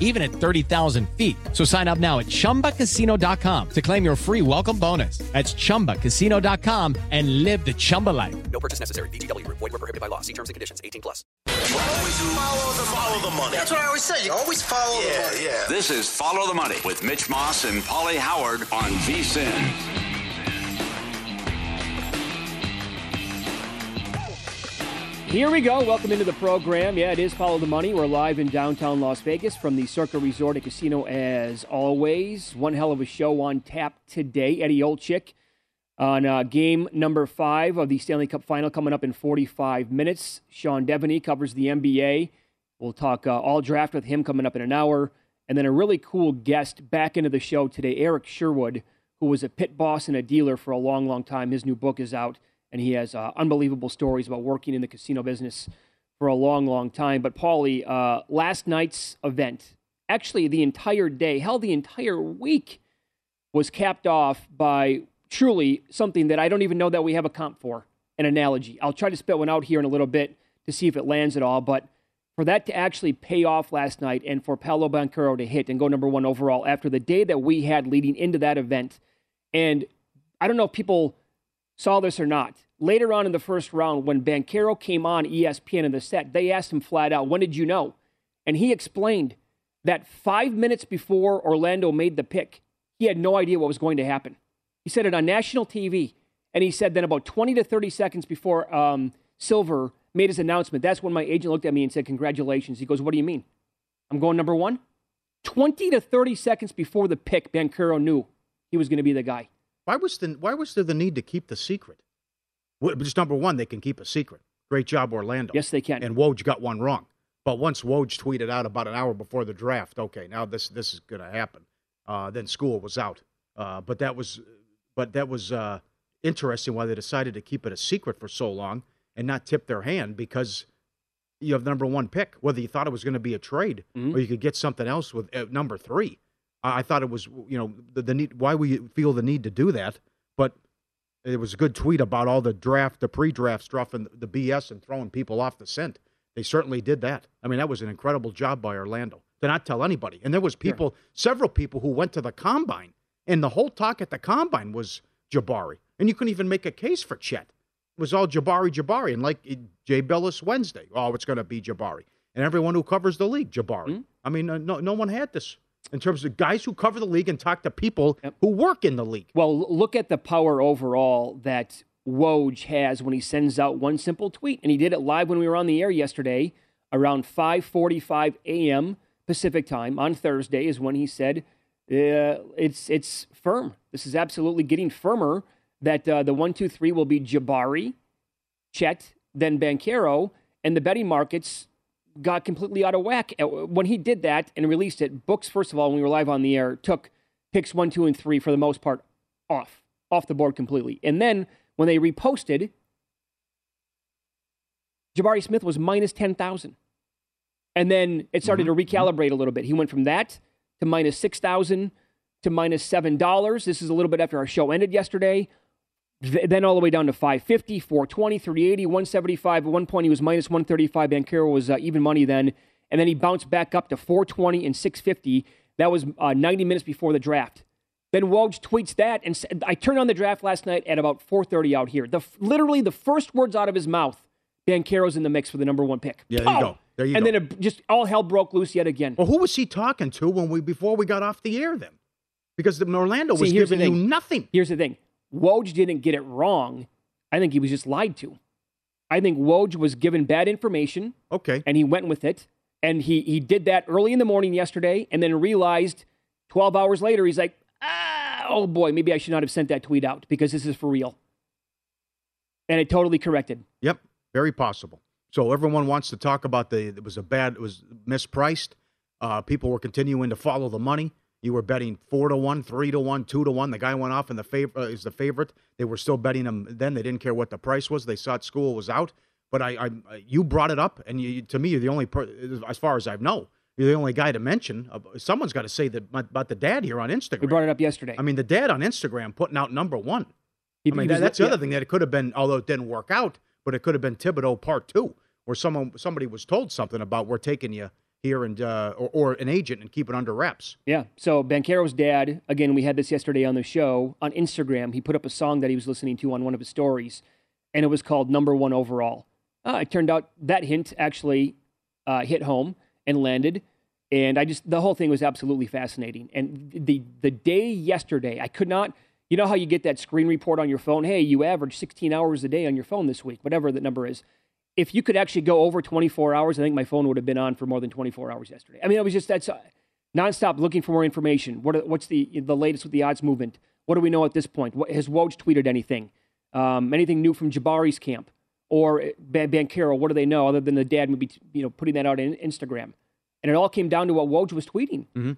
even at 30,000 feet. So sign up now at ChumbaCasino.com to claim your free welcome bonus. That's ChumbaCasino.com and live the Chumba life. No purchase necessary. VGW. Void where prohibited by law. See terms and conditions. 18 plus. Always follow the money. That's what I always say. You always follow the money. Yeah. This is Follow the Money with Mitch Moss and Paulie Howard on VSIN. Here we go. Welcome into the program. Yeah, it is Follow the Money. We're live in downtown Las Vegas from the Circa Resort and Casino as always. One hell of a show on tap today. Eddie Olczyk on game number 5 of the Stanley Cup Final coming up in 45 minutes. Sean Devaney covers the NBA. We'll talk all draft with him coming up in an hour. And then a really cool guest back into the show today, Eric Sherwood, who was a pit boss and a dealer for a long, long time. His new book is out. And he has unbelievable stories about working in the casino business for a long, long time. But, Paulie, last night's event, actually the entire day, hell, the entire week was capped off by truly something that I don't even know that we have a comp for, an analogy. I'll try to spit one out here in a little bit to see if it lands at all. But for that to actually pay off last night and for Paolo Banchero to hit and go number one overall after the day that we had leading into that event, and I don't know if people saw this or not. Later on in the first round, when Banchero came on ESPN in the set, they asked him flat out, when did you know? And he explained that 5 minutes before Orlando made the pick, he had no idea what was going to happen. He said it on national TV, and he said then about 20 to 30 seconds before Silver made his announcement, that's when my agent looked at me and said, congratulations. He goes, what do you mean? I'm going number one? 20 to 30 seconds before the pick, Banchero knew he was going to be the guy. Why was there the need to keep the secret? Just number one, they can keep a secret. Great job, Orlando. Yes, they can. And Woj got one wrong. But once Woj tweeted out about an hour before the draft, okay, now this is going to happen. Then school was out. But that was interesting why they decided to keep it a secret for so long and not tip their hand because you have number one pick. Whether you thought it was going to be a trade or you could get something else with number three. I thought it was, you know, the need. Why we feel the need to do that, but it was a good tweet about all the draft, the pre-draft stuff, and the BS and throwing people off the scent. They certainly did that. I mean, that was an incredible job by Orlando to not tell anybody. And there was people, several people who went to the combine, and the whole talk at the combine was Jabari, and you couldn't even make a case for Chet. It was all Jabari, and like Jay Billis Wednesday, oh, it's going to be Jabari, and everyone who covers the league, Jabari. I mean, no one had this. In terms of guys who cover the league and talk to people who work in the league. Well, look at the power overall that Woj has when he sends out one simple tweet. And he did it live when we were on the air yesterday around 5:45 a.m. Pacific time on Thursday is when he said, it's firm. This is absolutely getting firmer that the 1, 2, 3 will be Jabari, Chet, than Banchero, and the betting markets got completely out of whack. When he did that and released it, books, first of all, when we were live on the air, took picks 1, 2, and 3, for the most part, off the board completely. And then when they reposted, Jabari Smith was minus 10,000. And then it started to recalibrate a little bit. He went from that to minus 6,000 to minus $7. This is a little bit after our show ended yesterday. Then all the way down to 550, 420, 380, 175. At one point, he was minus 135. Banchero was even money then. And then he bounced back up to 420 and 650. That was 90 minutes before the draft. Then Woj tweets that, and said, I turned on the draft last night at about 4:30 out here. Literally the first words out of his mouth, Banchero's in the mix for the number one pick. Yeah, there you go. There you go. Then it just all hell broke loose yet again. Well, who was he talking to before we got off the air then? Because Orlando was giving you nothing. Here's the thing. Woj didn't get it wrong. I think he was just lied to. I think Woj was given bad information. Okay. And he went with it. And he did that early in the morning yesterday and then realized 12 hours later, he's like, oh boy, maybe I should not have sent that tweet out because this is for real. And it totally corrected. Yep. Very possible. So everyone wants to talk about it was mispriced. People were continuing to follow the money. You were betting 4-1, 3-1, 2-1. The guy went off and is the favorite. They were still betting him then. They didn't care what the price was. They saw school was out. But you brought it up, and to me, you're the only person, as far as I know, you're the only guy to mention. Someone's got to say that about the dad here on Instagram. We brought it up yesterday. I mean, the dad on Instagram putting out number one. That's the other thing that it could have been, although it didn't work out, but it could have been Thibodeau Part 2, where somebody was told something about we're taking you here and or an agent and keep it under wraps. Yeah, so Banchero's dad, again, we had this yesterday on the show, on Instagram, he put up a song that he was listening to on one of his stories, and it was called Number One Overall. It turned out that hint actually hit home and landed, and the whole thing was absolutely fascinating. And the day yesterday, I could not... You know how you get that screen report on your phone? Hey, you average 16 hours a day on your phone this week, whatever that number is. If you could actually go over 24 hours, I think my phone would have been on for more than 24 hours yesterday. I mean, it was just nonstop looking for more information. What's the latest with the odds movement? What do we know at this point? Has Woj tweeted anything? Anything new from Jabari's camp or Banchero? What do they know other than the dad would be putting that out on Instagram? And it all came down to what Woj was tweeting. Mm-hmm.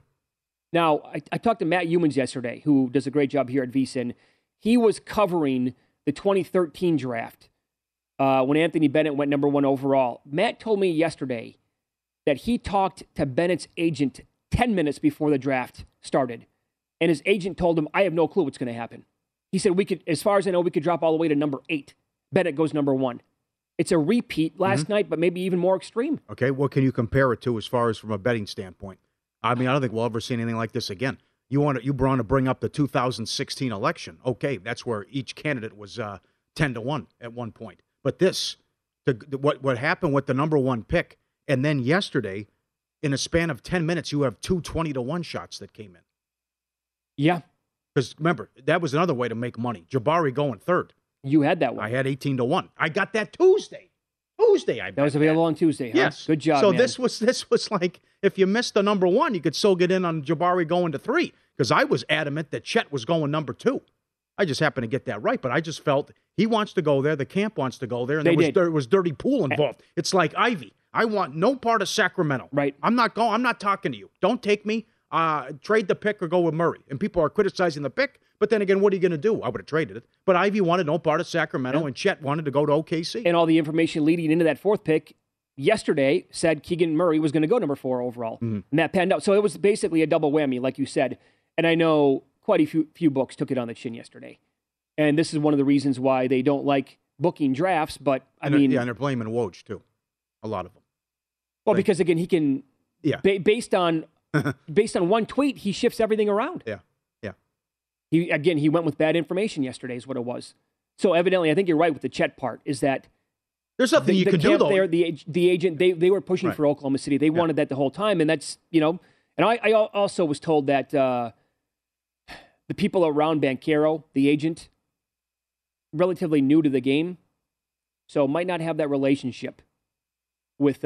Now, I talked to Matt Humans yesterday, who does a great job here at VSIN. He was covering the 2013 draft when Anthony Bennett went number one overall. Matt told me yesterday that he talked to Bennett's agent 10 minutes before the draft started, and his agent told him, I have no clue what's going to happen. He said, as far as I know, we could drop all the way to number 8. Bennett goes number 1. It's a repeat last night, but maybe even more extreme. Okay, what can you compare it to as far as from a betting standpoint? I mean, I don't think we'll ever see anything like this again. You want to bring up the 2016 election. Okay, that's where each candidate was 10-1 at one point. But what happened with the number one pick, and then yesterday, in a span of 10 minutes, you have two 20-1 shots that came in. Yeah. Because remember, that was another way to make money. Jabari going third. You had that one. I had 18-1. I got that Tuesday, I bet. That was available on Tuesday, huh? Yes. Good job, man. So this was like, if you missed the number one, you could still get in on Jabari going to 3, because I was adamant that Chet was going number 2. I just happened to get that right, but I just felt he wants to go there, the camp wants to go there, and there was dirty pool involved. It's like Ivy. I want no part of Sacramento. Right. I'm not going. I'm not talking to you. Don't take me. Trade the pick or go with Murray. And people are criticizing the pick, but then again, what are you going to do? I would have traded it. But Ivy wanted no part of Sacramento, and Chet wanted to go to OKC. And all the information leading into that fourth pick yesterday said Keegan Murray was going to go number 4 overall. Mm-hmm. And that panned out. So it was basically a double whammy, like you said. And I know quite a few books took it on the chin yesterday. And this is one of the reasons why they don't like booking drafts, but and they're blaming Woj, too. A lot of them. Well, because, again, he can... Yeah. Based on one tweet, he shifts everything around. Yeah, yeah. He went with bad information yesterday is what it was. So evidently, I think you're right with the Chet part, is that there's nothing you can do, though. The agent, they were pushing for Oklahoma City. They wanted that the whole time, and that's, And I also was told that the people around Banchero, the agent, relatively new to the game, so might not have that relationship with...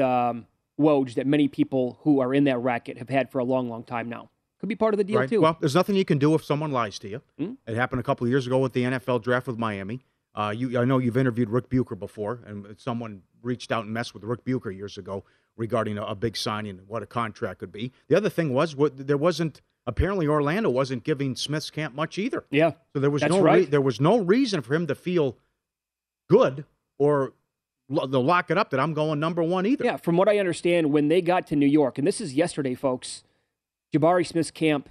Woj that many people who are in that racket have had for a long, long time now. Could be part of the deal, too. Well, there's nothing you can do if someone lies to you. It happened a couple of years ago with the NFL draft with Miami. I know you've interviewed Rick Bucher before, and someone reached out and messed with Rick Bucher years ago regarding a big signing and what a contract could be. The other thing was there wasn't – apparently Orlando wasn't giving Smith's camp much either. Yeah, so there was no reason for him to feel good or – they'll lock it up that I'm going number one either. Yeah, from what I understand, when they got to New York, and this is yesterday, folks, Jabari Smith's camp,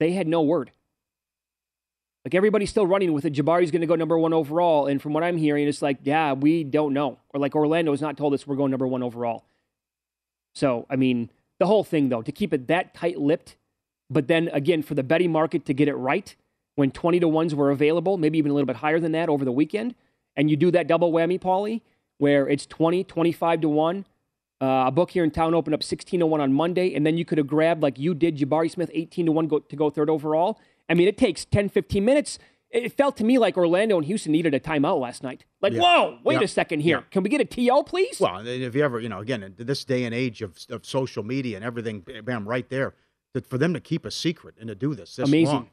they had no word. Like, everybody's still running with it. Jabari's going to go number one overall. And from what I'm hearing, it's like, yeah, we don't know. Or like, Orlando's not told us we're going number one overall. So, I mean, the whole thing, though, to keep it that tight-lipped, but then, again, for the betting market to get it right, when 20-to-1s were available, maybe even a little bit higher than that over the weekend, and you do that double whammy, Paulie, where it's 20-25 to 1. A book here in town opened up 16 to 1 on Monday, and then you could have grabbed, like you did, Jabari Smith 18 to 1 to go third overall. I mean, it takes 10, 15 minutes. It felt to me like Orlando and Houston needed a timeout last night. Like, whoa, wait a second here. Can we get a TO, please? Well, if you ever, again, in this day and age of social media and everything, bam, right there, that for them to keep a secret and to do this amazing. Long.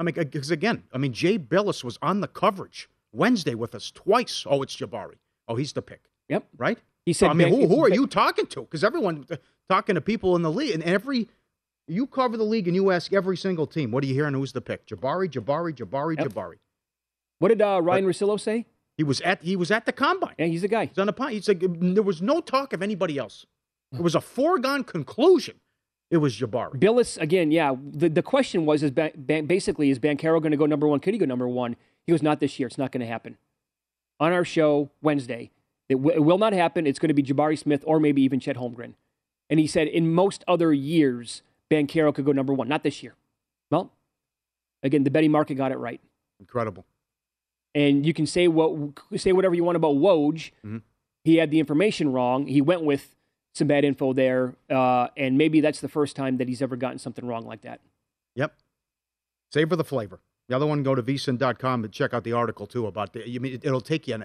I mean, because again, Jay Billis was on the coverage Wednesday with us twice. Oh, it's Jabari. Oh, he's the pick. Yep. Right? He said, who are you talking to? Because everyone talking to people in the league. And you cover the league and you ask every single team, what are you hearing? Who's the pick? Jabari, yep. Jabari. What did Ryan Russillo say? He was at the combine. Yeah, he's the guy. He's on the pine. He's like, there was no talk of anybody else. It was a foregone conclusion. It was Jabari. Billis, again, yeah. The question was, is Banchero going to go number one? Could he go number one? He goes, not this year. It's not going to happen. On our show Wednesday, it will not happen. It's going to be Jabari Smith or maybe even Chet Holmgren. And he said in most other years, Banchero could go number one. Not this year. Well, again, the betting market got it right. Incredible. And you can say whatever you want about Woj. Mm-hmm. He had the information wrong. He went with some bad info there. And maybe that's the first time that he's ever gotten something wrong like that. Yep. Savor the flavor. The other one, go to vsin.com and check out the article, too, about it'll take you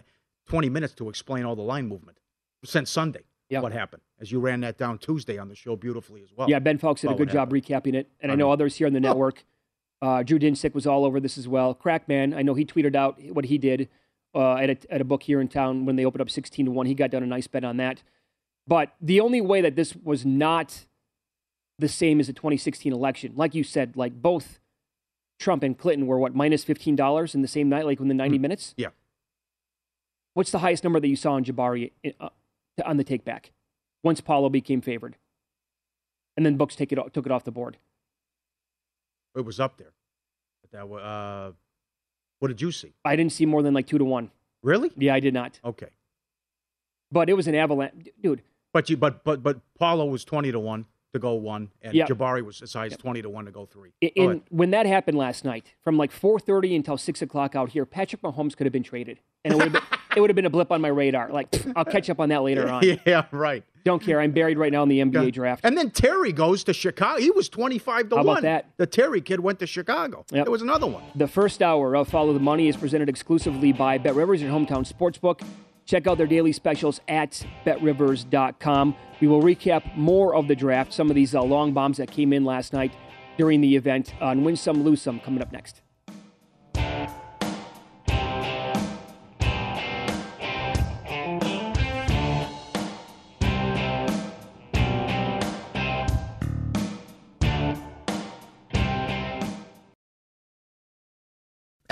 20 minutes to explain all the line movement since Sunday, what happened, as you ran that down Tuesday on the show beautifully as well. Yeah, Ben Fox did a good job recapping it, and I know others here on the network. Drew Dinsick was all over this as well. Crackman, I know he tweeted out what he did at a book here in town when they opened up 16 to 1. He got down a nice bet on that. But the only way that this was not the same as the 2016 election, like you said, like both Trump and Clinton were, minus $15 in the same night, like in the 90 minutes? Yeah. What's the highest number that you saw on Jabari on the take back once Paolo became favored? And then Books took it off the board. It was up there. What did you see? I didn't see more than like 2 to 1. Really? Yeah, I did not. Okay. But it was an avalanche. Dude. But Paolo was 20 to 1. To go one, and Jabari was as high as 20 to 1 to go 3. When that happened last night, from like 4:30 until 6 o'clock out here, Patrick Mahomes could have been traded, and it would have been a blip on my radar. Like, I'll catch up on that later on. Yeah, right. Don't care. I'm buried right now in the NBA draft. And then Terry goes to Chicago. He was 25 to 1. How about that? The Terry kid went to Chicago. Yep. There was another one. The first hour of Follow the Money is presented exclusively by BetRivers, your hometown sportsbook. Check out their daily specials at BetRivers.com. We will recap more of the draft, some of these long bombs that came in last night during the event on Win Some, Lose Some, coming up next.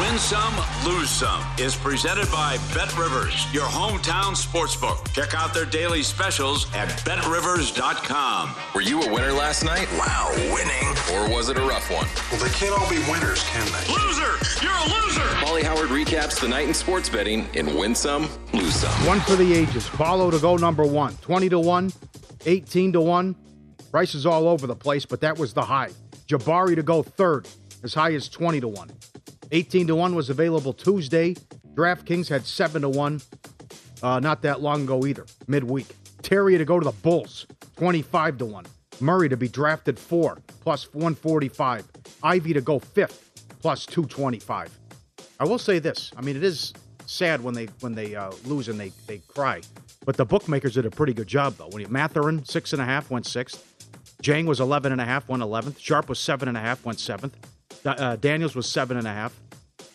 Win Some, Lose Some is presented by BetRivers, your hometown sportsbook. Check out their daily specials at BetRivers.com. Were you a winner last night? Wow, winning. Or was it a rough one? Well, they can't all be winners, can they? Loser! You're a loser! Molly Howard recaps the night in sports betting in Win Some, Lose Some. One for the ages. Paolo to go number one. 20-1, 18-1. Price is all over the place, but that was the high. Jabari to go third, as high as 20-1. 18-1 was available Tuesday. DraftKings had 7-1 not that long ago either, midweek. Terry to go to the Bulls, 25-1. Murray to be drafted 4, plus 145. Ivy to go 5th, plus 225. I will say this. I mean, it is sad when they lose and they cry. But the bookmakers did a pretty good job, though. When Mathurin, 6.5, went 6th. Jang was 11.5, went 11th. Sharp was 7.5, went 7th. Daniels was 7.5.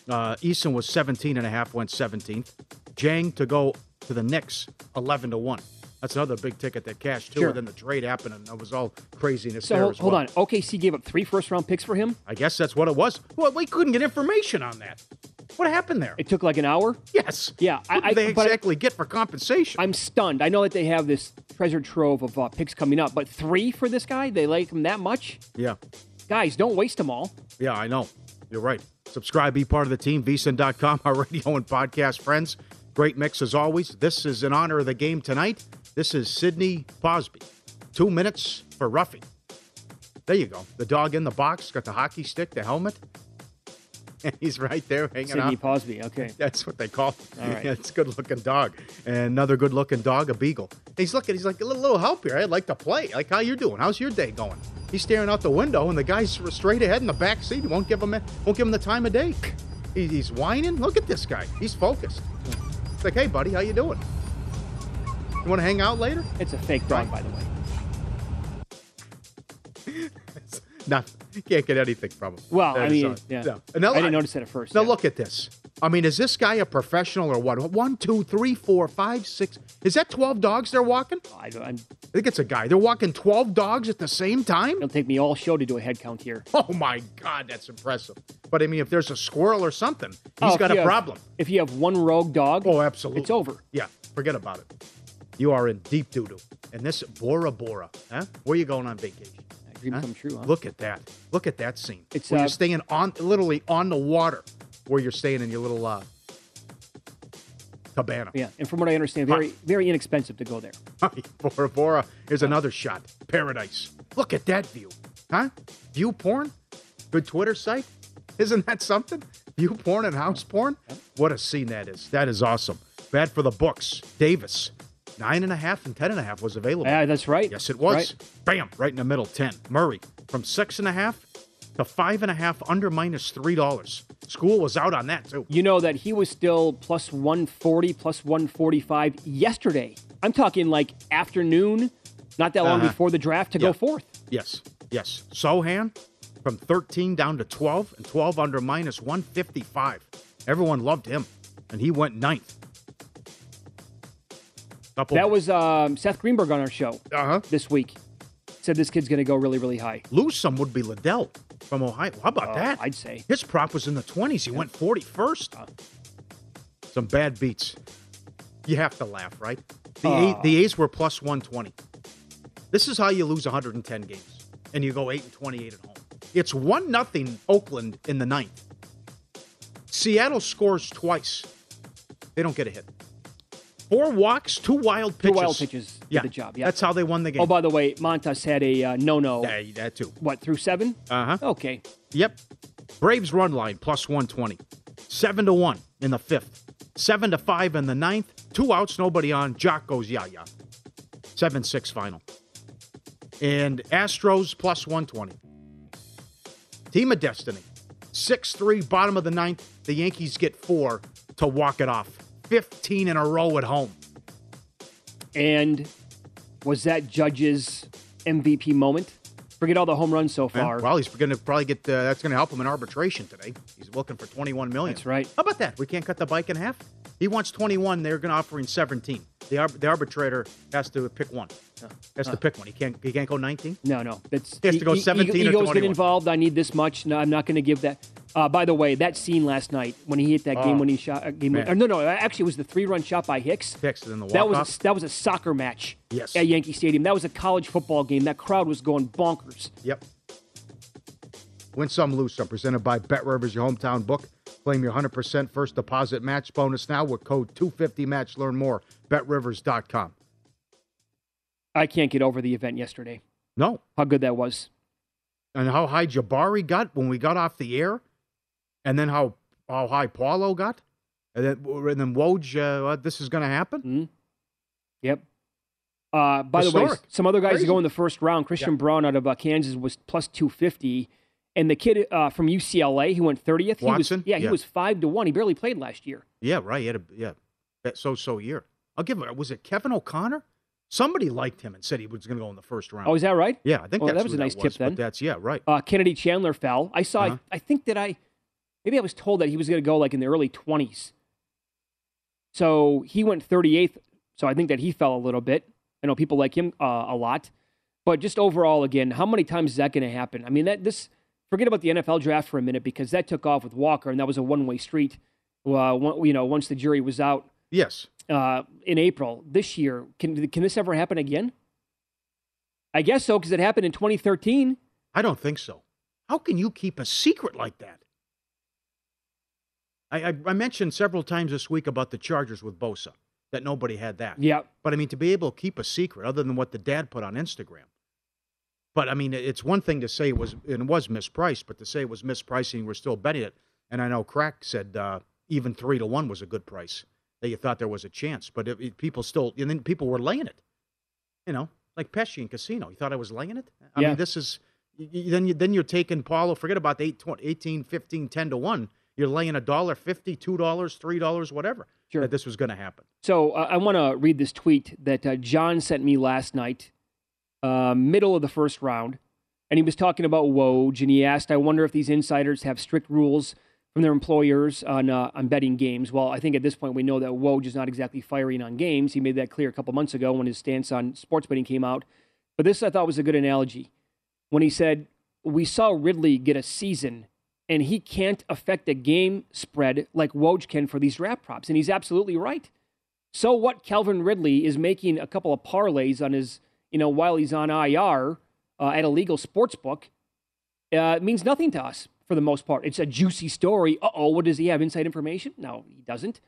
Eason was 17.5, went 17th. Jang to go to the Knicks, 11-1. That's another big ticket that cashed too. Sure. And then the trade happened, and it was all craziness. So there as well. Hold on, OKC gave up 3 first-round picks for him. I guess that's what it was. Well, we couldn't get information on that. What happened there? It took like an hour. Yes. Yeah. What did they get for compensation? I'm stunned. I know that they have this treasure trove of picks coming up, but 3 for this guy? They like him that much? Yeah. Guys, don't waste them all. Yeah, I know. You're right. Subscribe, be part of the team, VSIN.com, our radio and podcast friends. Great mix as always. This is in honor of the game tonight. This is Sidney Bosby. 2 minutes for Ruffy. There you go. The dog in the box, got the hockey stick, the helmet. And he's right there hanging out. Sidney Bosby, okay. That's what they call him. All right. Yeah, it's a good-looking dog. And another good-looking dog, a beagle. He's like, a little help here. I'd like to play. Like, how you doing? How's your day going? He's staring out the window, and the guy's straight ahead in the back seat. He won't give him the time of day. He's whining. Look at this guy. He's focused. It's like, hey, buddy, how you doing? You want to hang out later? It's a fake dog, by the way. You can't get anything from him. Well, that I mean, yeah. No, I didn't notice it at first. Now, Look at this. I mean, is this guy a professional or what? 1, 2, 3, 4, 5, 6. Is that 12 dogs they're walking? I think it's a guy. They're walking 12 dogs at the same time? It'll take me all show to do a head count here. Oh, my God, that's impressive. But, I mean, if there's a squirrel or something, he's got a problem. If you have one rogue dog, oh, absolutely, it's over. Yeah, forget about it. You are in deep doo-doo. And this Bora Bora, huh? Where are you going on vacation? Dream come true, huh? Look at that. Look at that scene. It's where you're staying literally on the water, where you're staying in your little cabana. Yeah, and from what I understand, very, very inexpensive to go there. Bora Bora is another shot. Paradise. Look at that view. Huh? View porn? Good Twitter site? Isn't that something? View porn and house porn? Yeah. What a scene that is. That is awesome. Bad for the books. Davis. 9.5 and 10.5 was available. Yeah, that's right. Yes, it was. Right. Bam, right in the middle, 10. Murray from 6.5 to 5.5 under minus $3. School was out on that, too. You know that he was still plus 140, plus 145 yesterday. I'm talking like afternoon, not that long before the draft to go forth. Yes, yes. Sohan from 13 down to 12 and 12 under minus 155. Everyone loved him, and he went ninth. That was Seth Greenberg on our show this week. Said this kid's going to go really, really high. Lose some would be Liddell from Ohio. How about that? I'd say. His prop was in the 20s. He went 41st. Some bad beats. You have to laugh, right? The A's were plus 120. This is how you lose 110 games, and you go 8-28 at home. It's 1-0 Oakland in the ninth. Seattle scores twice. They don't get a hit. 4 walks, 2 wild pitches. 2 wild pitches did the job. Yeah, that's how they won the game. Oh, by the way, Montas had a no-no. That too. What, through 7? Okay. Yep. Braves run line, plus 120. 7-1 in the 5th. 7-5 in the 9th. 2 outs, nobody on. Jock goes 7-6 final. And Astros, plus 120. Team of Destiny. 6-3, bottom of the 9th. The Yankees get 4 to walk it off. 15 in a row at home. And was that Judge's MVP moment? Forget all the home runs so far. Well, he's going to probably get, that's going to help him in arbitration today. He's looking for $21 million. That's right. How about that? We can't cut the bike in half. He wants $21. They're going to offer him $17. The arbitrator has to pick one. Has to pick one. He can't go 19? No. He has to go 17 or 21. Egos get involved. I need this much. No, I'm not going to give that. By the way, that scene last night when he hit that game-winning shot. Actually, it was the 3-run shot by Hicks. Hicks in the walk-off. That was a soccer match at Yankee Stadium. That was a college football game. That crowd was going bonkers. Yep. Win some, lose some. Presented by BetRivers, your hometown book. Claim your 100% first deposit match bonus now with code 250MATCH. Learn more. BetRivers.com. I can't get over the event yesterday. No. How good that was. And how high Jabari got when we got off the air. And then how high Paolo got. And then Woj, this is going to happen. Mm-hmm. Yep. By the way, some other guys that go in the first round. Christian Braun out of Kansas was plus 250. And the kid from UCLA, he went 30th. Watson? He was 5-1. He barely played last year. Yeah, right. He had that so-so year. I'll give him, was it Kevin O'Connor? Somebody liked him and said he was going to go in the first round. Oh, is that right? Yeah, I think that was a nice tip then. But that's, right. Kennedy Chandler fell. I saw, I think that maybe I was told that he was going to go like in the early 20s. So he went 38th. So I think that he fell a little bit. I know people like him a lot. But just overall, again, how many times is that going to happen? I mean, forget about the NFL draft for a minute because that took off with Walker and that was a one-way street. Once the jury was out. Yes. In April this year. Can this ever happen again? I guess so, because it happened in 2013. I don't think so. How can you keep a secret like that? I mentioned several times this week about the Chargers with Bosa, that nobody had that. Yeah. But, I mean, to be able to keep a secret other than what the dad put on Instagram. But, I mean, it's one thing to say it was mispriced, but to say it was mispricing, we're still betting it. And I know Crack said even 3-1 was a good price. That you thought there was a chance, but people still, and then people were laying it, like Pesci in Casino. You thought I was laying it? I mean, this is, then you're taking Paulo, forget about the 18, 15, 10-1. You're laying $1.50, $2, $3, whatever, that this was going to happen. So I want to read this tweet that John sent me last night, middle of the first round, and he was talking about Woj, and he asked, I wonder if these insiders have strict rules from their employers on betting games. Well, I think at this point we know that Woj is not exactly firing on games. He made that clear a couple months ago when his stance on sports betting came out. But this I thought was a good analogy when he said, we saw Ridley get a season and he can't affect a game spread like Woj can for these draft props. And he's absolutely right. So what, Calvin Ridley is making a couple of parlays on his, while he's on IR at a legal sports book, it means nothing to us. For the most part, it's a juicy story. What does he have? Inside information? No, he doesn't.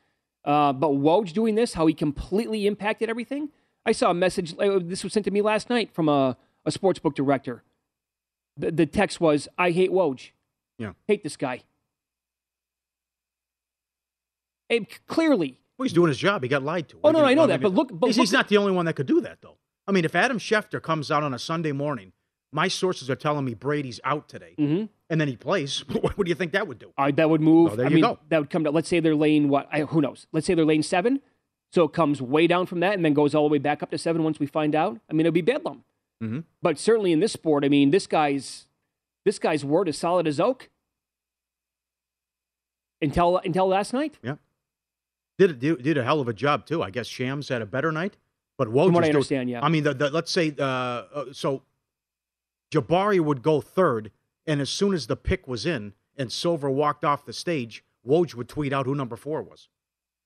But Woj doing this, how he completely impacted everything. I saw a message. This was sent to me last night from a sportsbook director. The text was, I hate Woj. Yeah. Hate this guy. And clearly. Well, he's doing his job. He got lied to. Oh, no, I know that. But look. He's not the only one that could do that, though. I mean, if Adam Schefter comes out on a Sunday morning, my sources are telling me Brady's out today. Mm-hmm. and then he plays, what do you think that would do? That would move. That would come down. Let's say they're laying what? Who knows? Let's say they're laying 7. So it comes way down from that and then goes all the way back up to 7 once we find out. I mean, it'll be bedlam. Mm-hmm. But certainly in this sport, I mean, this guy's word is solid as oak. Until last night. Yeah. Did a hell of a job, too. I guess Shams had a better night. But Woj from what I understand, yeah. I mean, let's say, so Jabari would go third, and as soon as the pick was in and Silver walked off the stage, Woj would tweet out who number 4 was.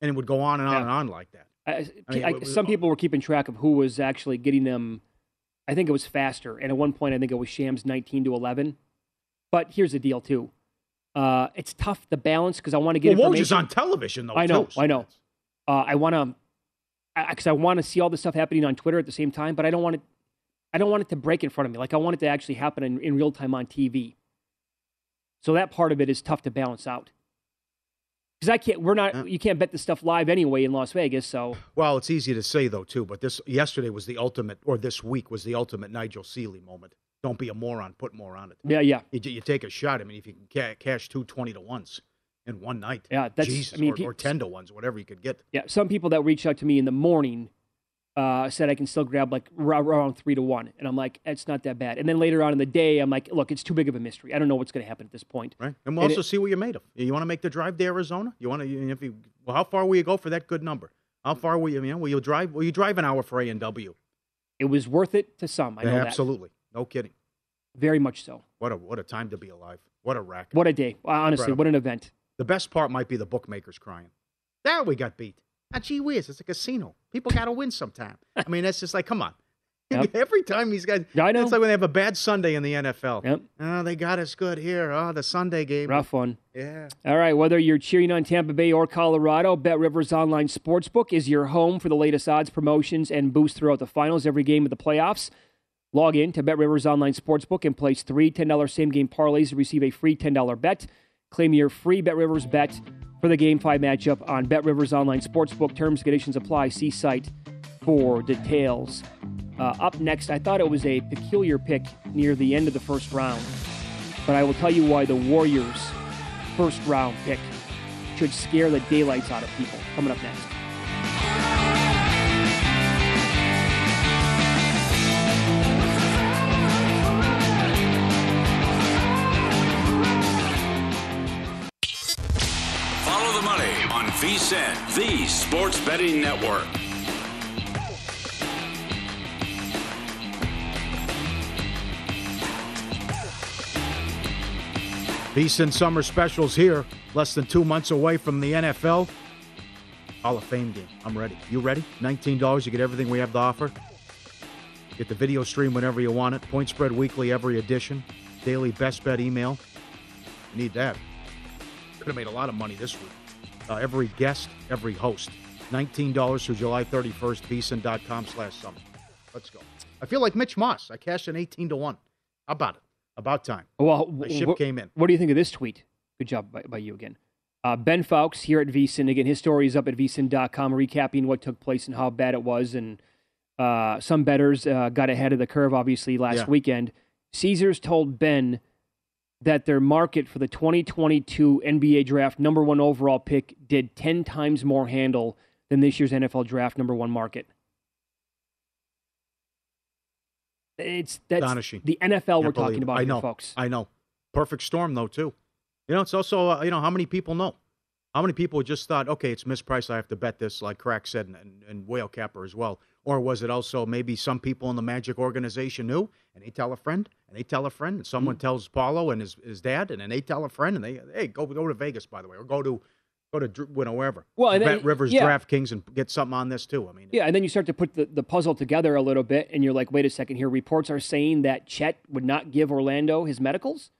And it would go on and on and on like that. Some people were keeping track of who was actually getting them. I think it was faster. And at one point, I think it was Shams 19-11. But here's the deal, too. It's tough to balance because I want to get information. Woj is on television, though, I know. I want to see all this stuff happening on Twitter at the same time, but I don't want it to break in front of me. Like, I want it to actually happen in real time on TV. So that part of it is tough to balance out. Because you can't bet this stuff live anyway in Las Vegas, so. Well, it's easy to say, though, too, but this week was the ultimate Nigel Seeley moment. Don't be a moron. Put more on it. Yeah. You take a shot. I mean, if you can cash 2 20-to-1s in one night, or 10-to-1s, whatever you could get. Yeah, some people that reached out to me in the morning said I can still grab like around 3-to-1, and I'm like, it's not that bad. And then later on in the day, I'm like, look, it's too big of a mystery. I don't know what's going to happen at this point. Right, and we'll also see what you're made of. You want to make the drive to Arizona? How far will you go for that good number? How far will you? Will you drive? Will you drive an hour for A&W? It was worth it to some. I know that. Absolutely. No kidding. Very much so. What a time to be alive. What a racket. What a day. Honestly, incredible. What an event. The best part might be the bookmakers crying. There we got beat. Gee whiz, it's a casino. People got to win sometime. I mean, that's just like, come on. Yep. Every time these guys, I know. It's like when they have a bad Sunday in the NFL. Yep. Oh, they got us good here. Oh, the Sunday game. Rough one. Yeah. All right, whether you're cheering on Tampa Bay or Colorado, BetRivers Online Sportsbook is your home for the latest odds, promotions, and boosts throughout the finals, every game of the playoffs. Log in to BetRivers Online Sportsbook and place 3 $10 same-game parlays to receive a free $10 bet. Claim your free BetRivers bet for the Game 5 matchup on BetRivers Online Sportsbook. Terms and conditions apply. See site for details. Up next, I thought it was a peculiar pick near the end of the first round, but I will tell you why the Warriors' first-round pick should scare the daylights out of people. Coming up next. VSIN, the Sports Betting Network. VSIN summer specials here, less than 2 months away from the NFL Hall of Fame game. I'm ready. You ready? $19, you get everything we have to offer. Get the video stream whenever you want it. Point Spread Weekly, every edition. Daily Best Bet email. You need that. Could have made a lot of money this week. Every guest, every host. $19 through July 31st, VSiN.com/summer. Let's go. I feel like Mitch Moss. I cashed an 18-to-1. How about it? About time. Well, the ship came in. What do you think of this tweet? Good job by you again. Ben Fowkes here at VSiN. Again, his story is up at VSiN.com, recapping what took place and how bad it was. And some bettors got ahead of the curve, obviously, last weekend. Caesars told Ben that their market for the 2022 NBA draft #1 overall pick did 10 times more handle than this year's NFL draft #1 market. That's astonishing. The NFL we're talking about here, folks. I know. Perfect storm, though, too. You know, it's also, how many people know? How many people just thought, okay, it's mispriced, I have to bet this, like Crack said, and Whale Capper as well. Or was it also maybe some people in the Magic organization knew, and they tell a friend, and they tell a friend, and someone tells Paolo and his dad, and then they tell a friend, and they, hey, go to Vegas, by the way, or go to wherever. Well, and then, BetRivers, DraftKings, and get something on this too. I mean, and then you start to put the puzzle together a little bit, and you're like, wait a second here. Reports are saying that Chet would not give Orlando his medicals.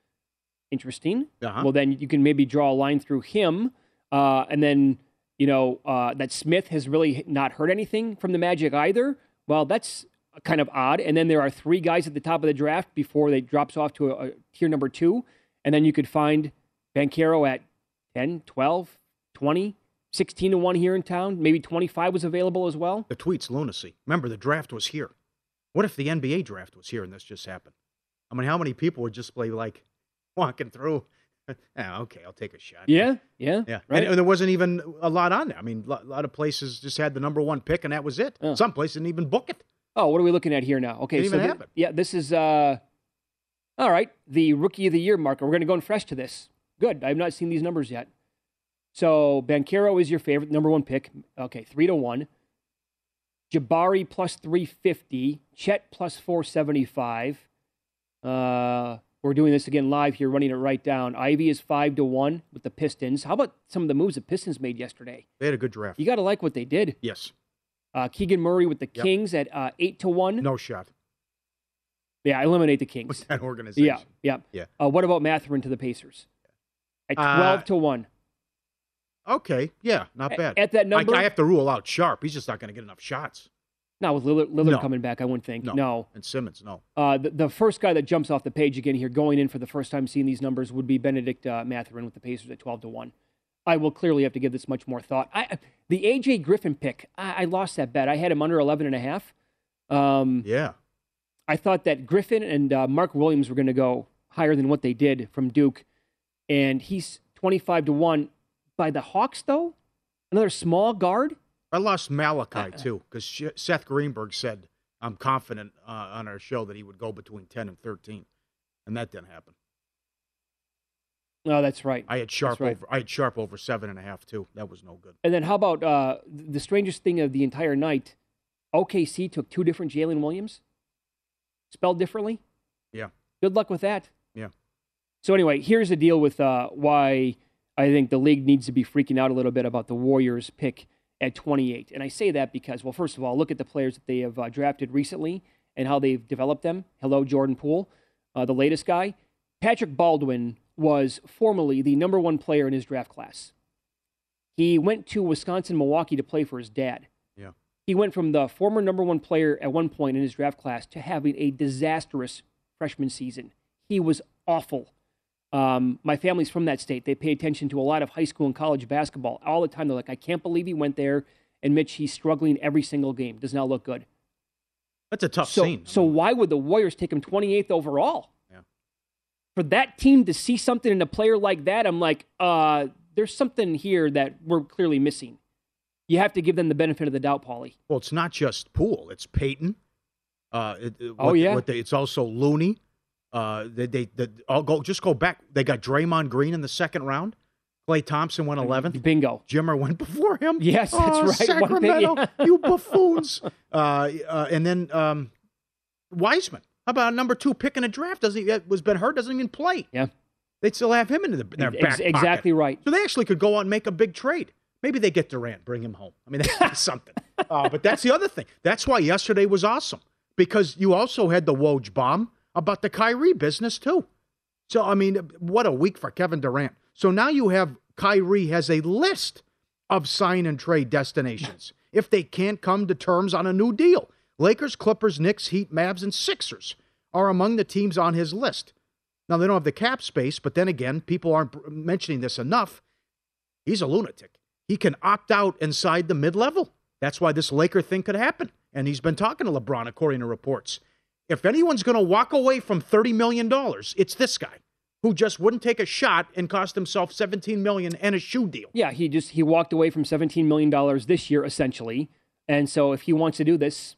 Interesting. Uh-huh. Well, then you can maybe draw a line through him, and then. That Smith has really not heard anything from the Magic either. Well, that's kind of odd. And then there are 3 guys at the top of the draft before they drops off to a tier #2. And then you could find Banchero at 10, 12, 20, 16-to-1 here in town. Maybe 25 was available as well. The tweet's lunacy. Remember, the draft was here. What if the NBA draft was here and this just happened? I mean, how many people would just play like, walking through. Oh, okay, I'll take a shot. Yeah. Right. And there wasn't even a lot on there. I mean, a lot of places just had the number one pick, and that was it. Some places didn't even book it. Oh, what are we looking at here now? Okay, didn't even happen. Yeah, this is all right. The Rookie of the Year marker. We're going to go in fresh to this. Good. I have not seen these numbers yet. So Banchero is your favorite, number one pick. Okay, 3-1. Jabari plus 350. Chet plus 475. We're doing this again live here, running it right down. Ivy is 5-1 with the Pistons. How about some of the moves the Pistons made yesterday? They had a good draft. You got to like what they did. Yes. Keegan Murray with the Kings at 8-1. No shot. Yeah, eliminate the Kings. What's that organization? Yeah. What about Mathurin to the Pacers? At 12-1. Okay, yeah, not bad. At that number? I have to rule out Sharp. He's just not going to get enough shots. Not with Lillard coming back, I wouldn't think. No. And Simmons, no. The first guy that jumps off the page again here, going in for the first time seeing these numbers, would be Benedict Mathurin with the Pacers at 12-1. I will clearly have to give this much more thought. The A.J. Griffin pick, I lost that bet. I had him under 11.5. Yeah. I thought that Griffin and Mark Williams were going to go higher than what they did from Duke, and he's 25-1. By the Hawks, though? Another small guard? I lost Malachi, too, because Seth Greenberg said, I'm confident on our show that he would go between 10 and 13, and that didn't happen. No, that's right. I had Sharp over 7.5, too. That was no good. And then how about the strangest thing of the entire night, OKC took two different Jalen Williams? Spelled differently? Yeah. Good luck with that. Yeah. So anyway, here's the deal with why I think the league needs to be freaking out a little bit about the Warriors pick at 28. And I say that because, well, first of all, look at the players that they have drafted recently and how they've developed them. Hello, Jordan Poole, the latest guy. Patrick Baldwin was formerly the number one player in his draft class. He went to Wisconsin-Milwaukee to play for his dad. Yeah. He went from the former number one player at one point in his draft class to having a disastrous freshman season. He was awful. My family's from that state. They pay attention to a lot of high school and college basketball all the time. They're like, I can't believe he went there. And Mitch, he's struggling every single game. Does not look good. That's a tough scene. So why would the Warriors take him 28th overall? Yeah. For that team to see something in a player like that, I'm like, there's something here that we're clearly missing. You have to give them the benefit of the doubt, Paulie. Well, it's not just Poole. It's Peyton. It's also Looney. Just go back. They got Draymond Green in the second round. Klay Thompson went 11th. Bingo. Jimmer went before him. Yes, that's right. Sacramento, you buffoons. And then Wiseman. How about a number two pick in a draft? Doesn't even play. Yeah, they'd still have him in their back pocket. Exactly right. So they actually could go out and make a big trade. Maybe they get Durant, bring him home. I mean, that's something. But that's the other thing. That's why yesterday was awesome, because you also had the Woj bomb about the Kyrie business, too. So, I mean, what a week for Kevin Durant. So now you have Kyrie has a list of sign-and-trade destinations if they can't come to terms on a new deal. Lakers, Clippers, Knicks, Heat, Mavs, and Sixers are among the teams on his list. Now, they don't have the cap space, but then again, people aren't mentioning this enough. He's a lunatic. He can opt out inside the mid-level. That's why this Laker thing could happen. And he's been talking to LeBron, according to reports. If anyone's going to walk away from $30 million, it's this guy who just wouldn't take a shot and cost himself $17 million and a shoe deal. Yeah, he walked away from $17 million this year, essentially. And so if he wants to do this,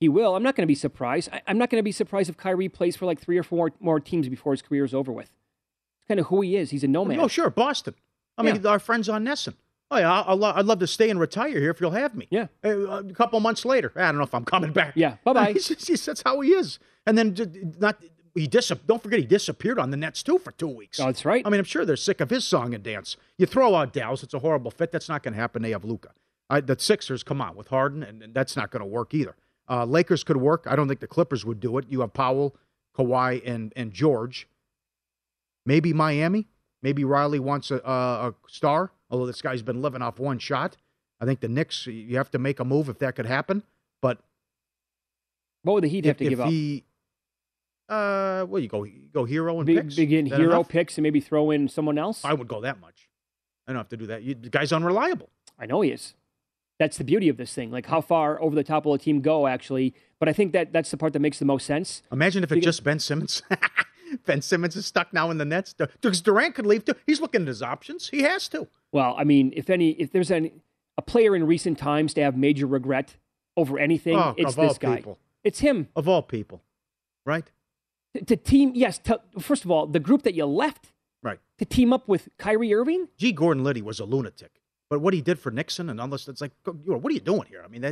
he will. I'm not going to be surprised. I'm not going to be surprised if Kyrie plays for like 3 or 4 more teams before his career is over with. It's kind of who he is. He's a nomad. Oh, sure, Boston. I mean, our friends on Nesson. Oh, yeah, I'd love to stay and retire here if you'll have me. Yeah. A couple months later, I don't know if I'm coming back. Yeah, bye-bye. That's how he is. And then don't forget he disappeared on the Nets, too, for 2 weeks. Oh, that's right. I mean, I'm sure they're sick of his song and dance. You throw out Dallas, it's a horrible fit. That's not going to happen. They have Luka. The Sixers, come on, with Harden, and that's not going to work either. Lakers could work. I don't think the Clippers would do it. You have Powell, Kawhi, and George. Maybe Miami. Maybe Riley wants a star. Although this guy's been living off one shot. I think the Knicks, you have to make a move if that could happen. But what would the Heat have to give up? You go Hero and picks. Begin Hero enough? Picks and maybe throw in someone else? I would go that much. I don't have to do that. The guy's unreliable. I know he is. That's the beauty of this thing. Like, how far over the top will a team go, actually? But I think that's the part that makes the most sense. Imagine if it's just Ben Simmons. Ben Simmons is stuck now in the Nets. Because Durant could leave too. He's looking at his options. He has to. Well, I mean, if there's a player in recent times to have major regret over anything, it's this guy. People. It's him. Of all people, right? First of all, the group that you left, right, to team up with Kyrie Irving. G. Gordon Liddy was a lunatic, but what he did for Nixon and all this, it's like, what are you doing here? I mean,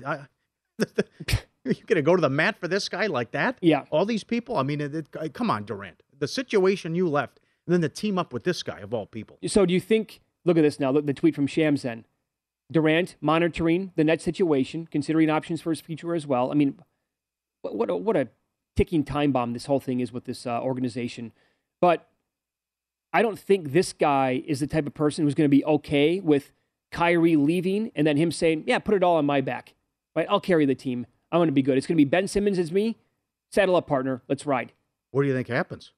you're going to go to the mat for this guy like that? Yeah. All these people? I mean, come on, Durant. The situation you left, and then to team up with this guy, of all people. So do you think, look at this now, look, the tweet from Shams then. Durant monitoring the Nets situation, considering options for his future as well. I mean, what a ticking time bomb this whole thing is with this organization. But I don't think this guy is the type of person who's going to be okay with Kyrie leaving and then him saying, yeah, put it all on my back. Right? I'll carry the team. I'm going to be good. It's going to be Ben Simmons as me. Saddle up, partner. Let's ride. What do you think happens?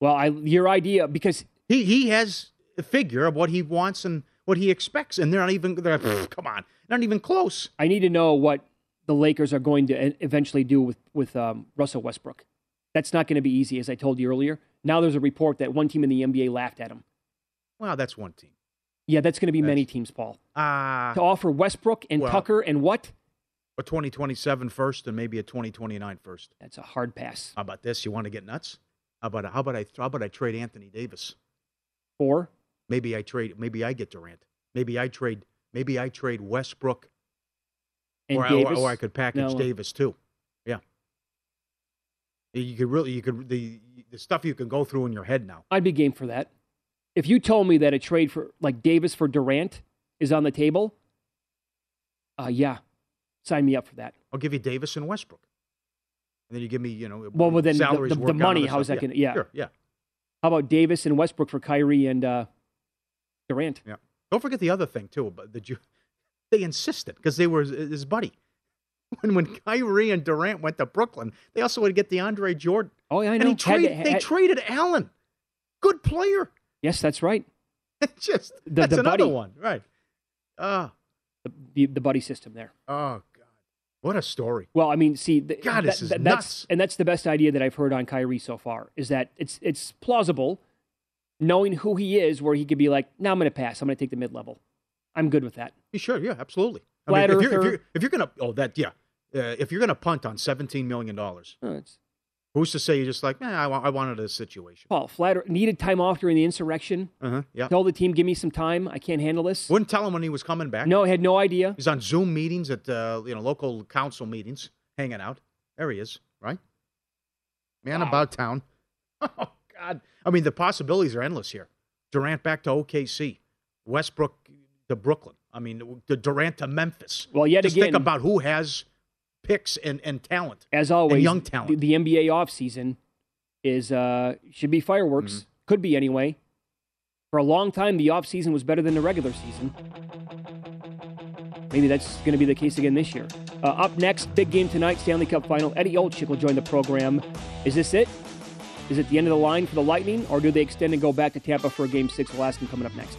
Well, your idea, because... He has a figure of what he wants and what he expects, and they're not even close. I need to know what the Lakers are going to eventually do with Russell Westbrook. That's not going to be easy, as I told you earlier. Now there's a report that one team in the NBA laughed at him. Wow, that's one team. Yeah, that's going to be many teams, Paul. To offer Westbrook and Tucker and what? A 2027 first and maybe a 2029 first. That's a hard pass. How about this? You want to get nuts? How about I trade Anthony Davis? Or maybe I get Durant. Maybe I trade Westbrook. And Davis? Or I could package Davis too. Yeah. The stuff you can go through in your head now. I'd be game for that. If you told me that a trade for like Davis for Durant is on the table, yeah. Sign me up for that. I'll give you Davis and Westbrook. And then you give me, then salaries, the money, how's that going to, yeah. Sure, yeah. How about Davis and Westbrook for Kyrie and Durant? Yeah. Don't forget the other thing, too, about they insisted because they were his buddy. When Kyrie and Durant went to Brooklyn, they also would get DeAndre Jordan. Oh, yeah, I know. And they traded Allen. Good player. Yes, that's right. That's another buddy. One. Right. The buddy system there. Oh, what a story. Well, I mean, see... this is nuts. And that's the best idea that I've heard on Kyrie so far, is that it's plausible, knowing who he is, where he could be like, no, I'm going to pass. I'm going to take the mid-level. I'm good with that. Sure, yeah, absolutely. If you're going to punt on $17 million, who's to say you're just like, I wanted a situation. Paul, needed time off during the insurrection. Told the team, give me some time. I can't handle this. Wouldn't tell him when he was coming back. No, I had no idea. He's on Zoom meetings at local council meetings, hanging out. There he is, right? Man, wow. About town. Oh, God. I mean, the possibilities are endless here. Durant back to OKC. Westbrook to Brooklyn. I mean, Durant to Memphis. Well, yet again. Just think about who has... picks and talent. As always, and young talent. The NBA offseason should be fireworks. Mm-hmm. Could be anyway. For a long time, the offseason was better than the regular season. Maybe that's going to be the case again this year. Up next, big game tonight, Stanley Cup final. Eddie Olczyk will join the program. Is this it? Is it the end of the line for the Lightning, or do they extend and go back to Tampa for a Game 6? We'll ask him coming up next.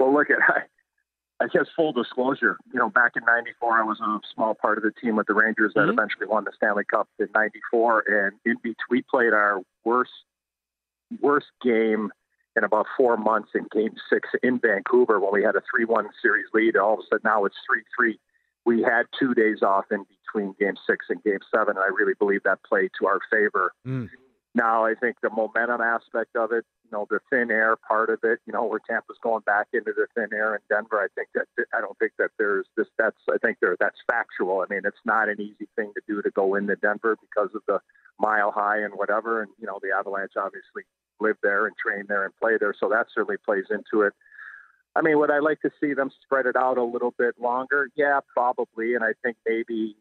look, I guess full disclosure, you know, back in 94, I was a small part of the team with the Rangers that eventually won the Stanley Cup in 94, and in between, we played our worst game in about 4 months in Game 6 in Vancouver when we had a 3-1 series lead. All of a sudden now it's 3-3. We had 2 days off in between Game 6 and Game 7, and I really believe that played to our favor. Now I think the momentum aspect of it, you know, the thin air part of it, you know, where Tampa's going back into the thin air in Denver, I think that's factual. I mean, it's not an easy thing to do to go into Denver because of the mile high and whatever, and, you know, the Avalanche obviously live there and train there and play there, so that certainly plays into it. I mean, would I like to see them spread it out a little bit longer? Yeah, probably. And I think maybe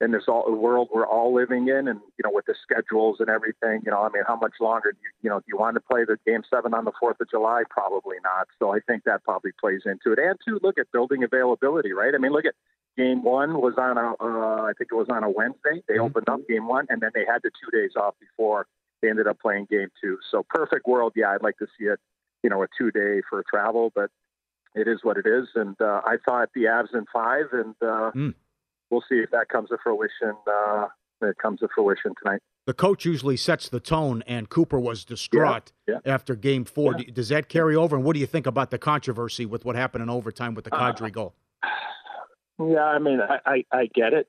in this world we're all living in, and you know, with the schedules and everything, you know, I mean, how much longer do you want to play the Game 7 on the 4th of July? Probably not. So I think that probably plays into it. And to look at building availability, right? I mean, look at Game 1 was on a Wednesday. They opened up Game 1, and then they had the 2 days off before they ended up playing Game 2. So perfect world, yeah, I'd like to see it, you know, a 2 day for travel, but it is what it is. And I thought the Avs in 5, and we'll see if that comes to fruition. It comes to fruition tonight. The coach usually sets the tone, and Cooper was distraught after Game 4. Yeah. Does that carry over? And what do you think about the controversy with what happened in overtime with the Kadri goal? Yeah, I mean, I get it.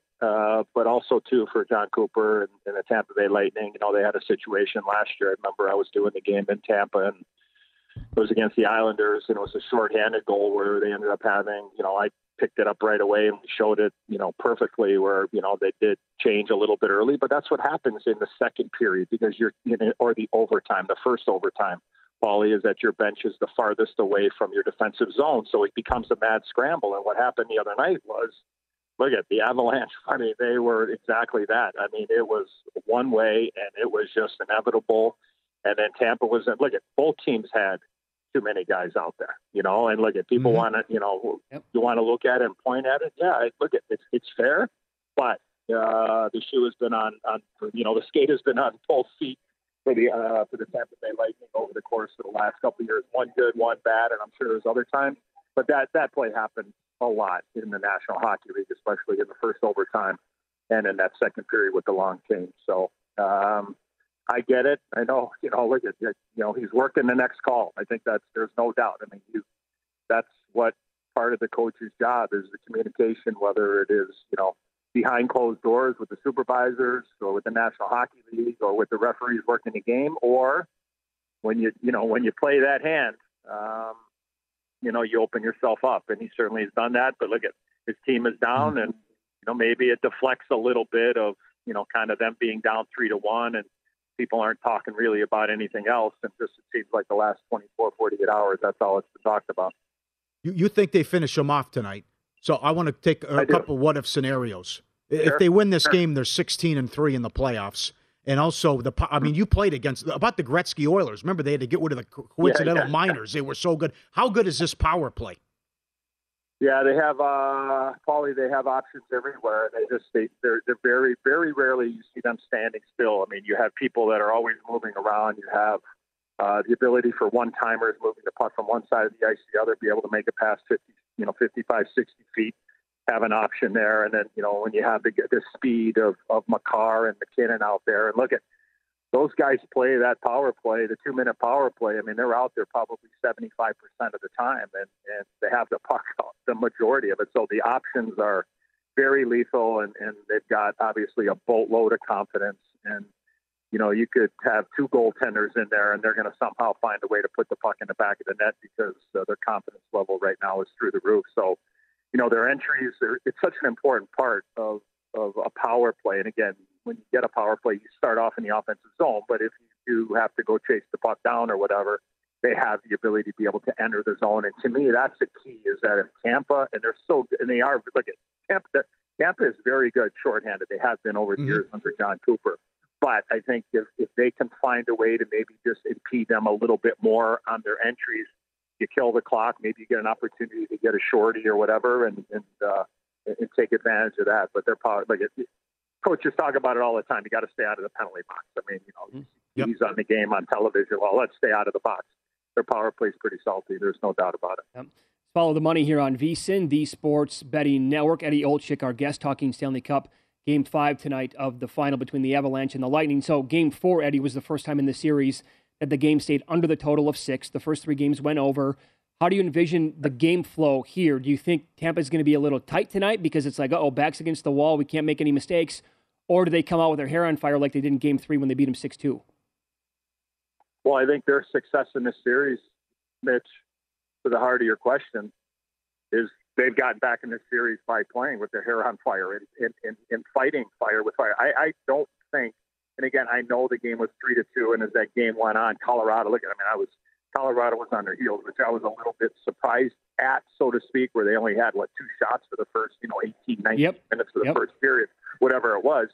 But also, too, for John Cooper and the Tampa Bay Lightning, you know, they had a situation last year. I remember I was doing the game in Tampa, and it was against the Islanders, and it was a shorthanded goal where they ended up having, you know, I picked it up right away and showed it, you know, perfectly where, you know, they did change a little bit early. But that's what happens in the second period because the overtime, the first overtime, Paulie, is that your bench is the farthest away from your defensive zone. So it becomes a mad scramble. And what happened the other night was, look at the Avalanche. I mean, they were exactly that. I mean, it was one way, and it was just inevitable. And then Tampa was, both teams had too many guys out there, you know, and look at people want to, you know, you want to look at it and point at it. Yeah, it's fair, but the shoe has been on, you know, the skate has been on both feet for the Tampa Bay Lightning over the course of the last couple of years. One good, one bad, and I'm sure there's other times. But that play happened a lot in the National Hockey League, especially in the first overtime and in that second period with the long change. So I get it. I know, look at it. He's working the next call. I think there's no doubt. I mean, that's what part of the coach's job is, the communication, whether it is, behind closed doors with the supervisors or with the National Hockey League or with the referees working the game, or when you play that hand, you open yourself up, and he certainly has done that. But look, at his team is down, and maybe it deflects a little bit of kind of them being down 3-1, and people aren't talking really about anything else. And just it seems like the last 24, 48 hours, that's all it's been talked about. You think they finish him off tonight? So I want to take a couple what-if scenarios. Sure. If they win this game, they're 16-3 in the playoffs. And also, you played about the Gretzky Oilers. Remember, they had to get rid of the coincidental minors. They were so good. How good is this power play? Yeah, they have Paulie. They have options everywhere. They're very, very rarely you see them standing still. I mean, you have people that are always moving around. You have the ability for one-timers moving the puck from one side of the ice to the other, be able to make it past 55, 60 feet, have an option there. And then, when you have the speed of Makar and McKinnon out there, and look at those guys play that power play, the 2-minute power play. I mean, they're out there probably 75% of the time, and they have the puck the majority of it. So the options are very lethal, and they've got obviously a boatload of confidence. And, you could have two goaltenders in there, and they're going to somehow find a way to put the puck in the back of the net because their confidence level right now is through the roof. So, their entries, it's such an important part of a power play. And again, when you get a power play, you start off in the offensive zone. But if you do have to go chase the puck down or whatever, they have the ability to be able to enter the zone. And to me, that's the key, is that if Tampa, and they're so good, and they are, look at Tampa is very good shorthanded. They have been over the years under John Cooper. But I think if they can find a way to maybe just impede them a little bit more on their entries, you kill the clock, maybe you get an opportunity to get a shorty or whatever and take advantage of that. But they're probably, coaches talk about it all the time. You got to stay out of the penalty box. I mean, he's on the game on television. Well, let's stay out of the box. Their power play is pretty salty. There's no doubt about it. Yep. Follow the money here on VSIN, the Sports Betting Network. Eddie Olczyk, our guest, talking Stanley Cup. Game 5 tonight of the final between the Avalanche and the Lightning. So Game 4, Eddie, was the first time in the series that the game stayed under the total of 6. The first 3 games went over. How do you envision the game flow here? Do you think Tampa's going to be a little tight tonight because it's like, back's against the wall, we can't make any mistakes? Or do they come out with their hair on fire like they did in Game 3 when they beat them 6-2? Well, I think their success in this series, Mitch, to the heart of your question, is they've gotten back in this series by playing with their hair on fire and fighting fire with fire. I don't think, and again, I know the game was 3-2, and as that game went on, Colorado was on their heels, which I was a little bit surprised at, so to speak, where they only had, 2 shots for the first, 18, 19 minutes of the first period, whatever it was.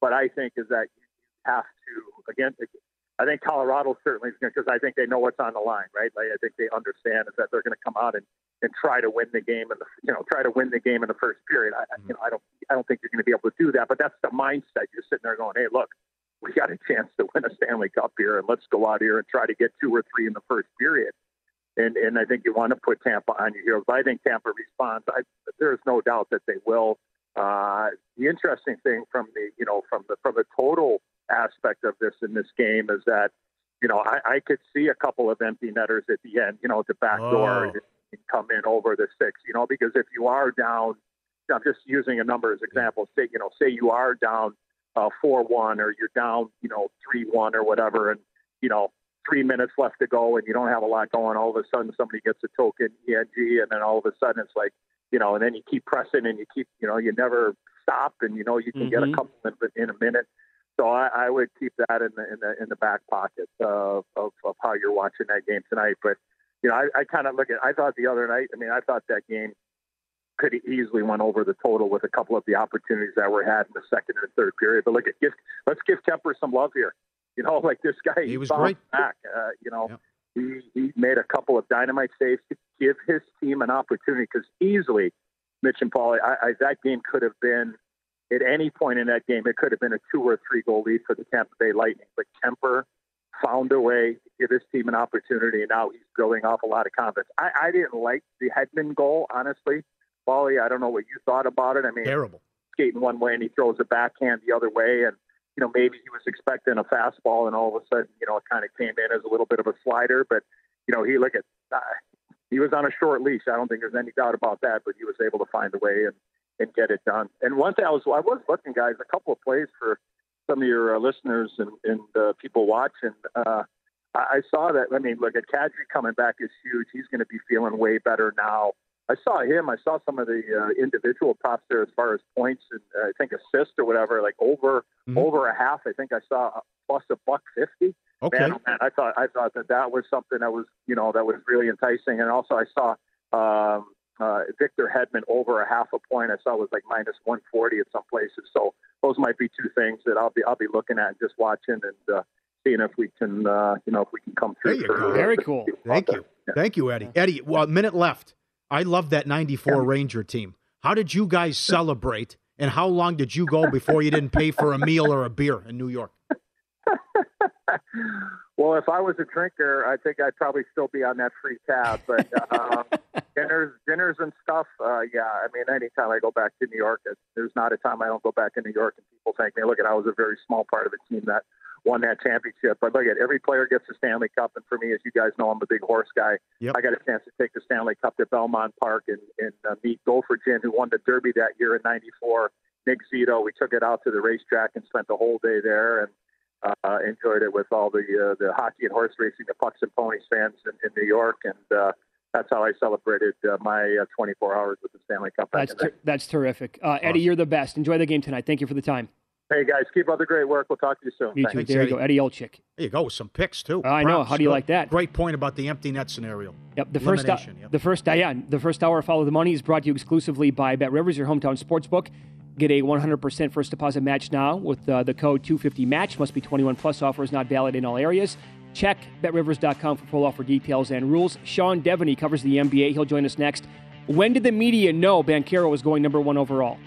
But I think is that you have to, again, I think Colorado certainly is going to, because I think they know what's on the line, right? Like, I think they understand is that they're going to come out and try to win the game and in the first period. I don't think you're going to be able to do that, but that's the mindset. You're sitting there going, hey, look, we got a chance to win a Stanley Cup here, and let's go out here and try to get 2 or 3 in the first period. And I think you want to put Tampa on your heels. But I think Tampa responds. There's no doubt that they will. The interesting thing from the total aspect of this in this game is that I could see a couple of empty netters at the end. At the back door. Come in over the 6, because if you are down, I'm just using a number as example, say you are down 4-1 or you're down 3-1 or whatever, and 3 minutes left to go and you don't have a lot going, all of a sudden somebody gets a token ENG, and then all of a sudden it's like, and then you keep pressing and you keep, you never stop, and you can get a couple in a minute. So I would keep that in the back pocket of how you're watching that game tonight. But I kind of look at, I thought the other night, I thought that game could easily went over the total with a couple of the opportunities that were had in the second and third period. But look, let's give Kuemper some love here. This guy, he was great. Back. He made a couple of dynamite saves to give his team an opportunity, because easily, Mitch and Paul, that game could have been, at any point in that game, it could have been a 2 or 3 goal lead for the Tampa Bay Lightning. But Kuemper found a way to give his team an opportunity, and now he's going off a lot of confidence. I didn't like the Hedman goal, honestly. Paulie, I don't know what you thought about it. I mean, terrible. Skating one way and he throws a backhand the other way, and you know, maybe he was expecting a fastball, and all of a sudden, you know, it kind of came in as a little bit of a slider. But you know, he was on a short leash. I don't think there's any doubt about that. But he was able to find a way and get it done. And once I was looking, guys, a couple of plays for some of your listeners and people watching. I saw that. I mean, look at Kadri coming back is huge. He's going to be feeling way better now. I saw him. I saw some of the individual props there as far as points and I think assists or whatever, like over a half. I think I saw plus $1.50. Okay. Man, oh man, I thought that was something that was, you know, that was really enticing. And also I saw Victor Hedman over a half a point. I saw it was like minus -140 at some places. So those might be two things that I'll be looking at and just watching and seeing if we can, you know, if we can come through. Very cool. Thank you. Yeah. Thank you, Eddie. Eddie, well, a minute left. I love that 94 Ranger team. How did you guys celebrate, and how long did you go before you didn't pay for a meal or a beer in New York? Well, if I was a drinker, I think I'd probably still be on that free tab. But dinners and stuff, yeah. I mean, anytime I go back to New York, there's not a time I don't go back to New York and people thank me. Look, I was a very small part of the team that won that championship. But look at every player gets the Stanley Cup, and for me, as you guys know, I'm a big horse guy. Yep. I got a chance to take the Stanley Cup to Belmont Park and meet Gopher Gin, who won the Derby that year in '94. Nick Zito, we took it out to the racetrack and spent the whole day there and enjoyed it with all the hockey and horse racing, the Pucks and Ponies fans in New York, and that's how I celebrated my 24 hours with the Stanley Cup. That's terrific, Eddie. You're the best. Enjoy the game tonight. Thank you for the time. Hey, guys, keep up the great work. We'll talk to you soon. You too. There you go. Eddie Olczyk. There you go with some picks, too. I know. How do you like that? Great point about the empty net scenario. Yep. The first hour of Follow the Money is brought to you exclusively by BetRivers, your hometown sportsbook. Get a 100% first deposit match now with the code 250MATCH. Must be 21 plus. Offer is not valid in all areas. Check BetRivers.com for full offer details and rules. Sean Devaney covers the NBA. He'll join us next. When did the media know Banchero was going #1 overall?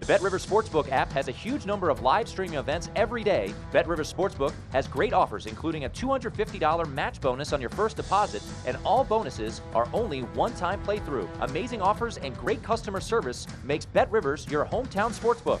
The BetRivers Sportsbook app has a huge number of live streaming events every day. BetRivers Sportsbook has great offers, including a $250 match bonus on your first deposit, and all bonuses are only one-time playthrough. Amazing offers and great customer service makes BetRivers your hometown sportsbook.